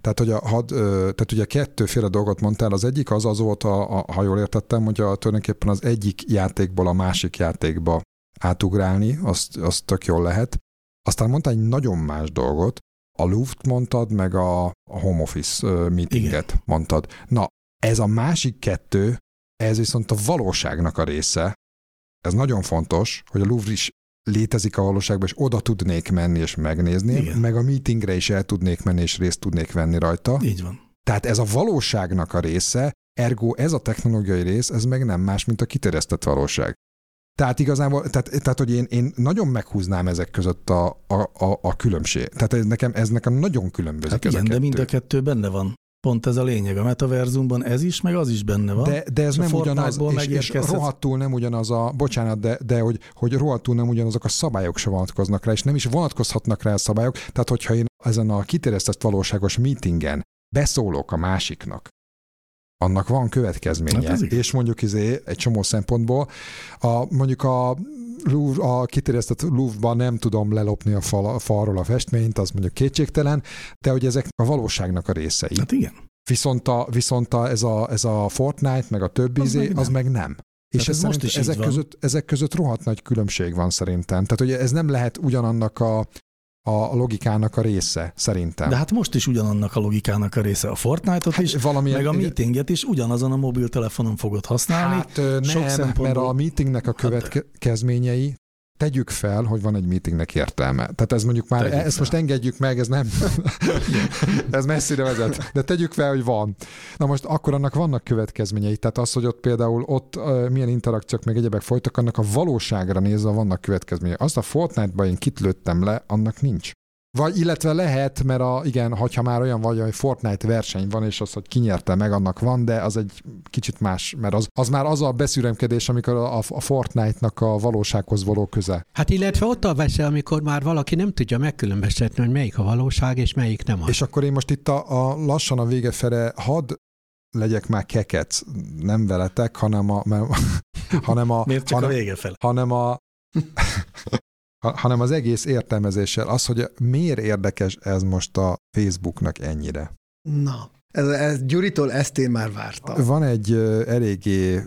Tehát ugye kettőféle dolgot mondtál, az egyik az volt, ha jól értettem, hogy tulajdonképpen az egyik játékból a másik játékba átugrálni, azt tök jól lehet. Aztán mondtál egy nagyon más dolgot, a Louvre-t mondtad, meg a home office meetinget mondtad. Na, ez a másik kettő, ez viszont a valóságnak a része. Ez nagyon fontos, hogy a Louvre is létezik a valóságban, és oda tudnék menni, és megnézni, meg a meetingre is el tudnék menni, és részt tudnék venni rajta. Így van. Tehát ez a valóságnak a része, ergo ez a technológiai rész, ez meg nem más, mint a kiterjesztett valóság. Tehát igazából, tehát hogy én nagyon meghúznám ezek között a különbség. Tehát ez nekem nagyon különbözik. Hát igen, de mind a kettő benne van. Pont ez a lényeg. A metaverzumban ez is, meg az is benne van. De ez nem ugyanaz, és rohadtul nem ugyanaz hogy rohadtul nem ugyanazok a szabályok se vonatkoznak rá, és nem is vonatkozhatnak rá a szabályok. Tehát hogyha én ezen a kiterjesztett valóságos meetingen beszólok a másiknak, annak van következménye, hát és mondjuk egy csomó szempontból, mondjuk a kiterjesztett Louvre-ban nem tudom lelopni a falról a festményt, az mondjuk kétségtelen, de hogy ezek a valóságnak a részei. Hát igen. Viszont ez a Fortnite, meg a többi, az meg nem. És ez most is ezek között rohadt nagy különbség van szerintem. Tehát ugye ez nem lehet ugyanannak a logikának a része, szerintem. De hát most is ugyanannak a logikának a része. A Fortnite-ot is, meg a meetinget is ugyanazon a mobiltelefonon fogod használni. Hát mert a meetingnek a következményei, tegyük fel, hogy van egy meetingnek értelme. Tehát ez mondjuk már, ezt most engedjük meg, ez nem, ez messzire vezet, de tegyük fel, hogy van. Na most akkor annak vannak következményei, tehát az, hogy ott például milyen interakciók meg egyebek folytak, annak a valóságra nézve vannak következményei. Azt a Fortnite-ban én kitlőttem le, annak nincs. Vagy, illetve lehet, mert igen, hogyha már olyan vagy, hogy Fortnite verseny van, és az, hogy kinyerte meg, annak van, de az egy kicsit más, mert az már az a beszüremkedés, amikor a Fortnite-nak a valósághoz való köze. Hát illetve ott a veszély, amikor már valaki nem tudja megkülönböztetni, hogy melyik a valóság, és melyik nem az. És akkor én most itt lassan a vége fele hadd legyek már kekec, nem veletek, hanem az egész értelmezéssel, az, hogy miért érdekes ez most a Facebooknak ennyire. Na, Gyuritól ezt én már vártam. Van egy eléggé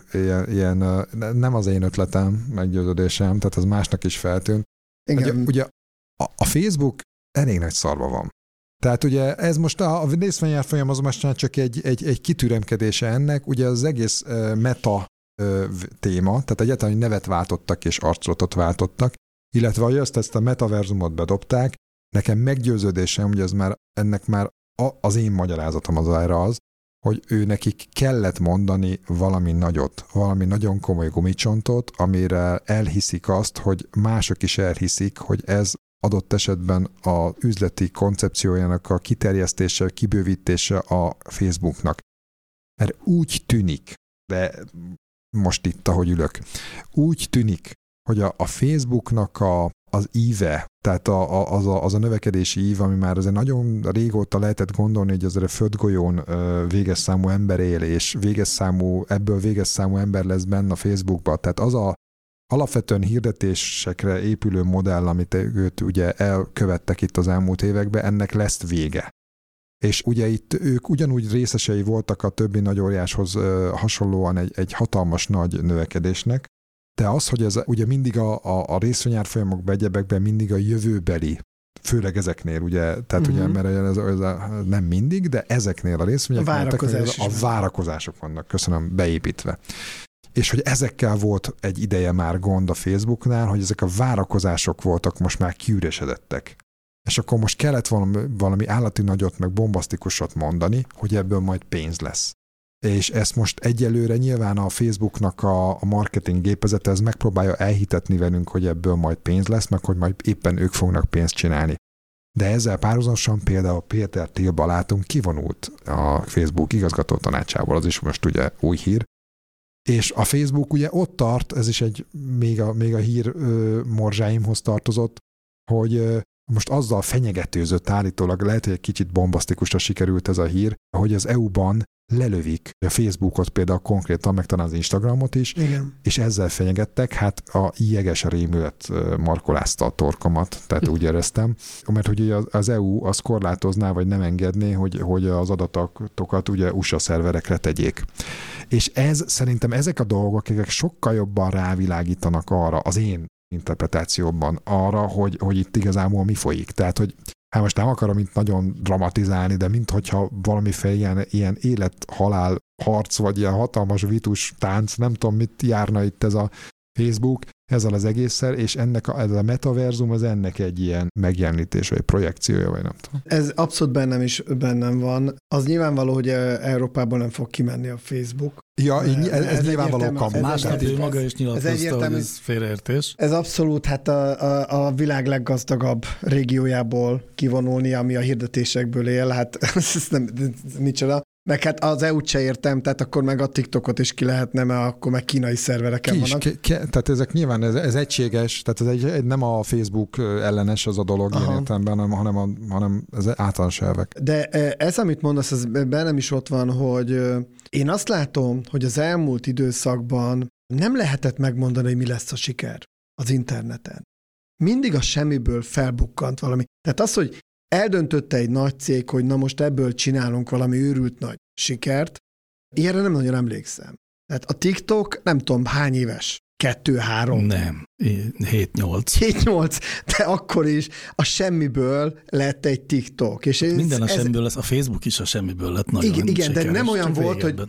ilyen, nem az én ötletem, meggyőződésem, tehát ez másnak is feltűnt. Igen. Ugye a Facebook elég nagy szarba van. Tehát ugye ez most a részvényárfolyam az most csak egy kitüremkedése ennek, ugye az egész meta téma, tehát egyáltalán, hogy nevet váltottak és arculatot váltottak, illetve hogy ezt a metaverzumot bedobták, nekem meggyőződésem, hogy ennek már az én magyarázatom az erre az, hogy ő nekik kellett mondani valami nagyot, valami nagyon komoly gumicsontot, amire elhiszik azt, hogy mások is elhiszik, hogy ez adott esetben az üzleti koncepciójának a kiterjesztése, kibővítése a Facebooknak. Mert úgy tűnik, de most itt, ahogy ülök, úgy tűnik, hogy a Facebooknak az íve, tehát az a növekedési ív, ami már azért nagyon régóta lehetett gondolni, hogy azért a földgolyón véges számú ember él, és ebből véges számú ember lesz benne a Facebookban. Tehát az a alapvetően hirdetésekre épülő modell, amit őt ugye elkövettek itt az elmúlt években, ennek lesz vége. És ugye itt ők ugyanúgy részesei voltak a többi nagy óriáshoz hasonlóan egy hatalmas nagy növekedésnek, de az, hogy ez ugye mindig a részvényárfolyamokban, egyebekben mindig a jövőbeli, főleg ezeknél, ugye, tehát ugye, mert ez nem mindig, de ezeknél a részvényeknél a várakozások vannak, köszönöm, beépítve. És hogy ezekkel volt egy ideje már gond a Facebooknál, hogy ezek a várakozások voltak, most már kiüresedettek. És akkor most kellett valami állati nagyot, meg bombasztikusot mondani, hogy ebből majd pénz lesz. És ezt most egyelőre nyilván a Facebooknak a marketing gépezete, ez megpróbálja elhitetni velünk, hogy ebből majd pénz lesz, meg hogy majd éppen ők fognak pénzt csinálni. De ezzel párhuzamosan például Péter Tibor látunk kivonult a Facebook igazgató tanácsából, az is most ugye új hír. És a Facebook ugye ott tart, ez is egy még a hír morzsáimhoz tartozott, hogy most azzal fenyegetőzött állítólag, lehet, hogy egy kicsit bombasztikusra sikerült ez a hír, hogy az EU-ban lelövik a Facebookot például konkrétan, meg talán az Instagramot is, igen. És ezzel fenyegettek, hát a jeges rémület markolázta a torkomat, tehát úgy éreztem, mert hogy az EU az korlátozná, vagy nem engedné, hogy az adatokat ugye USA szerverekre tegyék. És ez szerintem ezek a dolgok, akik sokkal jobban rávilágítanak arra, az én interpretációban arra, hogy itt igazából mi folyik. Tehát, hogy hát most nem akarom itt nagyon dramatizálni, de minthogyha valamiféle ilyen élet-halál harc, vagy ilyen hatalmas vitus tánc, nem tudom, mit járna itt ez a Facebook ezzel az egésszel, és ez a metaverzum az ennek egy ilyen megjelenítés, vagy projekciója, vagy nem tudom. Ez abszolút bennem van. Az nyilvánvaló, hogy Európában nem fog kimenni a Facebook. Ja, ez nyilvánvaló kampány. Ez maga is nyilatkozta, hogy ez félreértés. Ez abszolút, hát a világ leggazdagabb régiójából kivonulni, ami a hirdetésekből él, hát ez nem micsoda. Meg hát az EU-t se értem, tehát akkor meg a TikTokot is ki lehetne, mert akkor meg kínai szervereken vannak. Tehát ezek nyilván, ez egységes, tehát ez nem a Facebook ellenes az a dolog ilyen értelemben, hanem ez általános elvek. De ez, amit mondasz, ez bennem is ott van, hogy én azt látom, hogy az elmúlt időszakban nem lehetett megmondani, hogy mi lesz a siker az interneten. Mindig a semmiből felbukkant valami. Tehát az, hogy eldöntötte egy nagy cég, hogy na most ebből csinálunk valami őrült nagy sikert. Ilyenre nem nagyon emlékszem. Tehát a TikTok nem tudom hány éves. 2-3. Nem, 7-8. De akkor is a semmiből lett egy TikTok. És minden a semmiből lesz, a Facebook is a semmiből lett nagyon sikeres. Igen,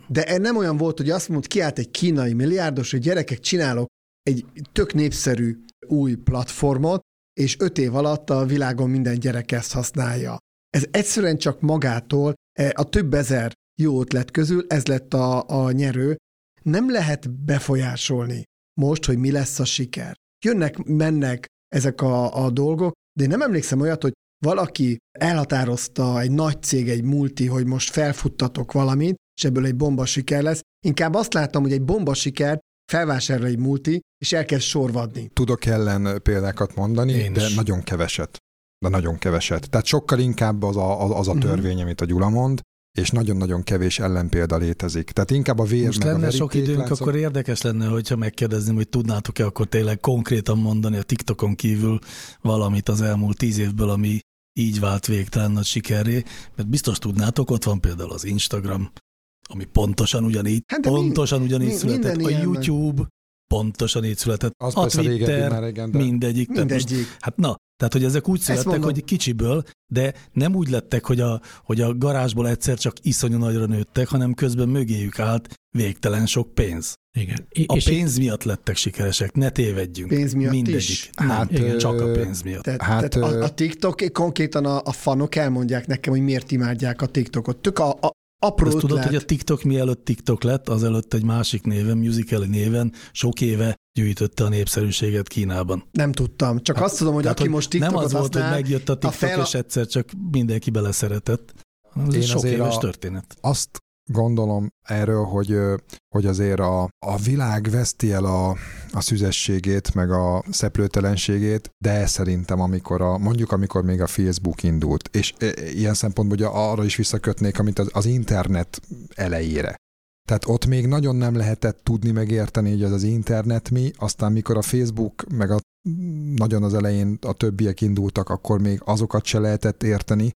de nem olyan volt, hogy azt mondta, kiállt egy kínai milliárdos, hogy gyerekek, csinálok egy tök népszerű új platformot, és 5 év alatt a világon minden gyerek ezt használja. Ez egyszerűen csak magától, a több ezer jó ötlet közül ez lett a nyerő. Nem lehet befolyásolni most, hogy mi lesz a siker. Jönnek, mennek ezek a dolgok, de én nem emlékszem olyat, hogy valaki elhatározta egy nagy cég, egy multi, hogy most felfuttatok valamit, és ebből egy bomba siker lesz. Inkább azt láttam, hogy egy bomba sikert felvásárol egy multi, és elkezd sorvadni. Tudok ellen példákat mondani, de nagyon keveset. Tehát sokkal inkább az a törvény, amit a Gyula mond, és nagyon-nagyon kevés ellenpélda létezik. Tehát inkább a vér. Most lenne sok időnk, akkor érdekes lenne, hogyha megkérdezném, hogy tudnátok-e akkor tényleg konkrétan mondani a TikTokon kívül valamit az elmúlt 10 évből, ami így vált végtelen nagy sikerré, mert biztos tudnátok, ott van például az Instagram, ami pontosan ugyanígy, hát pontosan ugyanígy született, a YouTube pontosan így született, a Twitter, mindegyik. Hát na, tehát, hogy ezek úgy születtek, hogy kicsiből, de nem úgy lettek, hogy a garázsból egyszer csak iszonyú nagyra nőttek, hanem közben mögéjük állt végtelen sok pénz. Igen. A pénz miatt lettek sikeresek, ne tévedjünk. Pénz miatt mindegyik. Is. Hát, nem, igen, csak a pénz miatt. Tehát a TikTok, konkrétan a fanok elmondják nekem, hogy miért imádják a TikTokot. Tök a apró ötlet. Tudod, hogy a TikTok mielőtt TikTok lett, azelőtt egy másik néven, Musical.ly néven sok éve gyűjtötte a népszerűséget Kínában. Nem tudtam, csak azt tudom, hogy aki most TikTokot használ. Nem az volt, hogy megjött a TikTok, és egyszer csak mindenki beleszeretett. Ez sok éves történet. Azt gondolom erről, hogy azért a világ veszti el a szüzességét, meg a szeplőtelenségét, de szerintem amikor még a Facebook indult, és ilyen szempontból ugye arra is visszakötnék, amit az internet elejére. Tehát ott még nagyon nem lehetett tudni megérteni, hogy ez az internet mi, aztán mikor a Facebook, meg nagyon az elején a többiek indultak, akkor még azokat se lehetett érteni,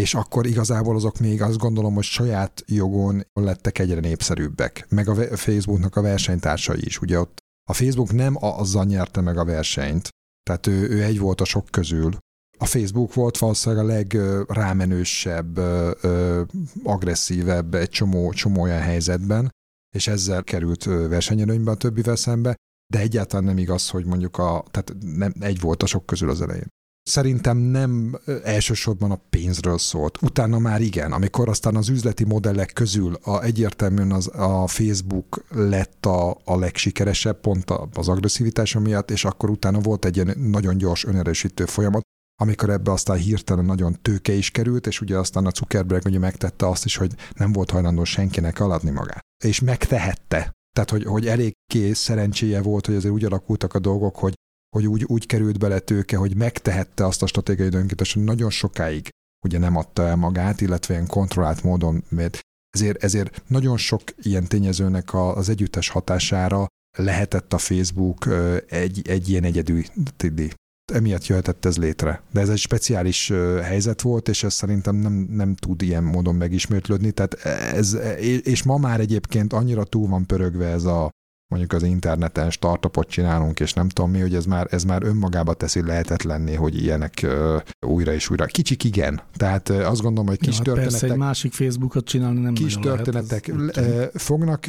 és akkor igazából azok még azt gondolom, hogy saját jogon lettek egyre népszerűbbek, meg a Facebooknak a versenytársai is. Ugye ott a Facebook nem azzal nyerte meg a versenyt, tehát ő egy volt a sok közül. A Facebook volt valószínűleg a legrámenősebb, agresszívebb egy csomó olyan helyzetben, és ezzel került versenyelőnybe a többivel szembe, de egyáltalán nem igaz, hogy mondjuk egy volt a sok közül az elején. Szerintem nem elsősorban a pénzről szólt. Utána már igen, amikor aztán az üzleti modellek közül egyértelműen a Facebook lett a legsikeresebb, pont az agresszivitása miatt, és akkor utána volt egy ilyen nagyon gyors önerősítő folyamat, amikor ebbe aztán hirtelen nagyon tőke is került, és ugye aztán a Zuckerberg ugye megtette azt is, hogy nem volt hajlandó senkinek aladni magát. És megtehette. Tehát, hogy eléggé szerencséje volt, hogy azért úgy alakultak a dolgok, hogy úgy került bele tőke, hogy megtehette azt a stratégiai döntést, hogy nagyon sokáig ugye nem adta el magát, illetve ilyen kontrollált módon, mert ezért nagyon sok ilyen tényezőnek az együttes hatására lehetett a Facebook egy ilyen egyedüli. Emiatt jöhetett ez létre. De ez egy speciális helyzet volt, és ez szerintem nem tud ilyen módon megismétlődni. Tehát és ma már egyébként annyira túl van pörögve ez mondjuk az interneten startupot csinálunk, és nem tudom mi, hogy ez már önmagába teszi lehetetlenné, hogy ilyenek újra és újra. Kicsik igen. Tehát azt gondolom, hogy kis történetek... Persze egy másik Facebookot csinálni nem nagyon lehet. Kis történetek fognak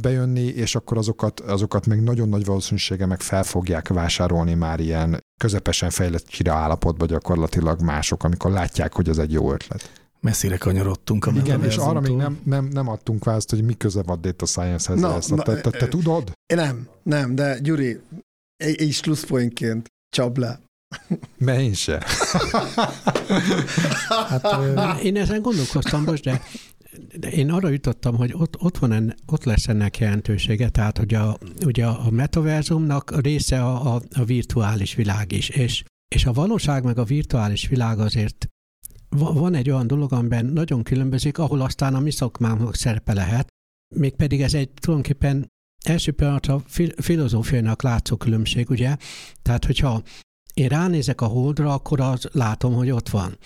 bejönni, és akkor azokat meg nagyon nagy valószínűsége meg fel fogják vásárolni már ilyen közepesen fejlett állapotba gyakorlatilag mások, amikor látják, hogy ez egy jó ötlet. Messzire kanyarodtunk. Igen, és arra még nem adtunk választ, hogy mi köze van Data Science-hez. Te tudod? Nem, de Gyuri, egy slusszpointként csapd le. Mert én se. Én ezen gondolkoztam most, de én arra jutottam, hogy ott lesz ennek jelentősége, tehát hogy ugye a metaverzumnak része a virtuális világ is, és a valóság meg a virtuális világ azért van egy olyan dolog, amiben nagyon különbözik, ahol aztán a mi szakmámnak szerepe lehet, mégpedig ez egy tulajdonképpen első pillanatra filozófiainak látszó különbség, ugye? Tehát, hogyha én ránézek a Holdra, akkor látom, hogy ott van.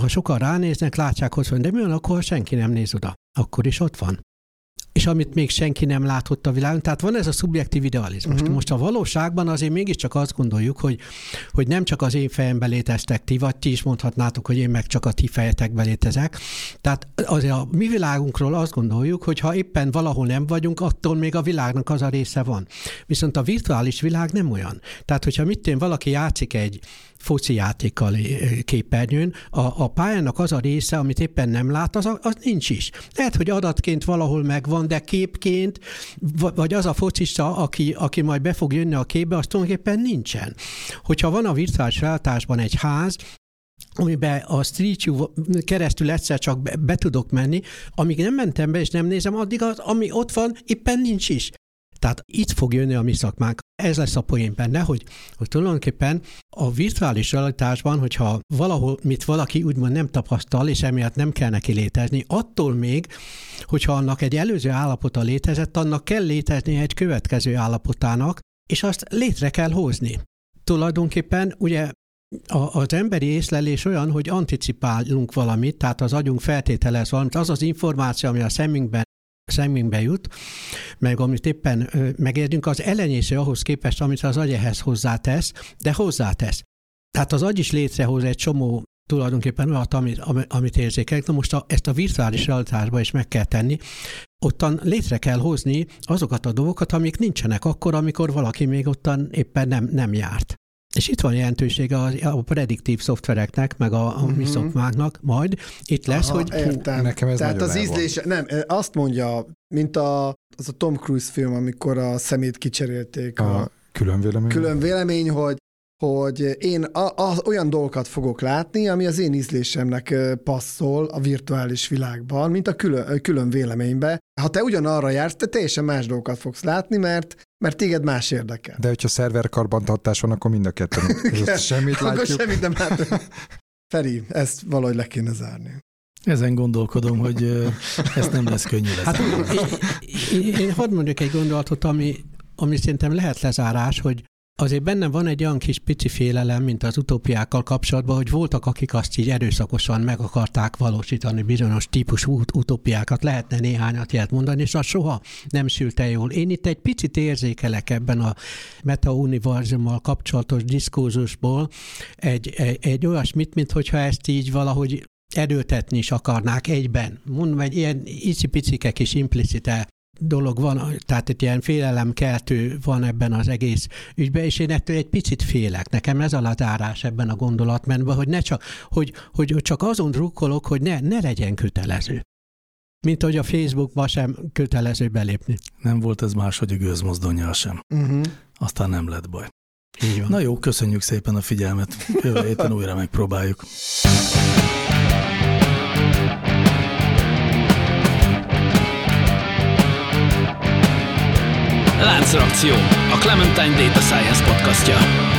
Ha sokan ránéznek, látják, hogy ott van, de mi van, akkor senki nem néz oda. Akkor is ott van. És amit még senki nem látott a világon, tehát van ez a szubjektív idealizmus. Uh-huh. Most a valóságban azért mégiscsak azt gondoljuk, hogy nem csak az én fejemben léteztek ti, vagy ti is mondhatnátok, hogy én meg csak a ti fejetekben létezek. Tehát azért a mi világunkról azt gondoljuk, hogy ha éppen valahol nem vagyunk, attól még a világnak az a része van. Viszont a virtuális világ nem olyan. Tehát, hogyha valaki játszik egy foci játékkal képernyőn, a pályának az a része, amit éppen nem lát, az nincs is. Lehet, hogy adatként valahol megvan, de képként, vagy az a focista, aki majd be fog jönni a képbe, az tulajdonképpen nincsen. Hogyha van a virtuális realitásban egy ház, amiben a Street View keresztül egyszer csak be tudok menni, amíg nem mentem be és nem nézem, addig az, ami ott van, éppen nincs is. Tehát itt fog jönni a mi szakmánk. Ez lesz a poén benne, hogy tulajdonképpen a virtuális realitásban, hogyha valahol, mit valaki úgymond nem tapasztal, és emiatt nem kell neki létezni, attól még, hogyha annak egy előző állapota létezett, annak kell létezni egy következő állapotának, és azt létre kell hozni. Tulajdonképpen ugye az emberi észlelés olyan, hogy anticipálunk valamit, tehát az agyunk feltételez valamit, az az információ, ami a szemünkbe jut, meg amit éppen megértünk, az elenyésző ahhoz képest, amit az agy ehhez hozzátesz, de hozzátesz. Tehát az agy is létrehoz egy csomó tulajdonképpen olyat, amit érzékelek. Na most ezt a virtuális realitásba is meg kell tenni. Ottan létre kell hozni azokat a dolgokat, amik nincsenek akkor, amikor valaki még ottan éppen nem járt. És itt van jelentősége a prediktív szoftvereknek, meg a mi szakmánknak majd. Itt lesz, aha, hogy... Értem. Nekem ez tehát az ízlése... Nem, azt mondja, mint az a Tom Cruise film, amikor a szemét kicserélték. A külön vélemény, hogy én olyan dolgokat fogok látni, ami az én ízlésemnek passzol a virtuális világban, mint a külön véleménybe. Ha te ugyanarra jársz, te teljesen más dolgokat fogsz látni, mert téged más érdekel. De hogyha szerverkarbantartás van, akkor mind a ketten. Semmit látjuk. Akkor semmit nem látunk. Feri, ezt valahogy le kéne zárni. Ezen gondolkodom, hogy ezt nem lesz könnyű. Hát, én hadd mondjuk egy gondolatot, ami szerintem lehet lezárás, hogy azért bennem van egy olyan kis pici félelem, mint az utópiákkal kapcsolatban, hogy voltak, akik azt így erőszakosan meg akarták valósítani bizonyos típusú utópiákat, lehetne néhányat ilyet mondani, és az soha nem sült el jól. Én itt egy picit érzékelek ebben a meta-univerzummal kapcsolatos diskurzusból egy olyasmit, minthogyha ezt így valahogy erőltetni is akarnák egyben. Mondom, egy ilyen icipicike kis implicite dolog van, tehát egy ilyen félelemkeltő van ebben az egész ügyben, és én ettől egy picit félek. Nekem ez a lazárás ebben a gondolatmenben, hogy ne csak, hogy csak azon drukkolok, hogy ne legyen kötelező. Mint hogy a Facebookba sem kötelező belépni. Nem volt ez máshogy a gőzmozdonnyal sem. Aztán nem lett baj. Na jó, köszönjük szépen a figyelmet. Jövő héten újra megpróbáljuk. Láncreakció, a Clementine Data Science podcastja.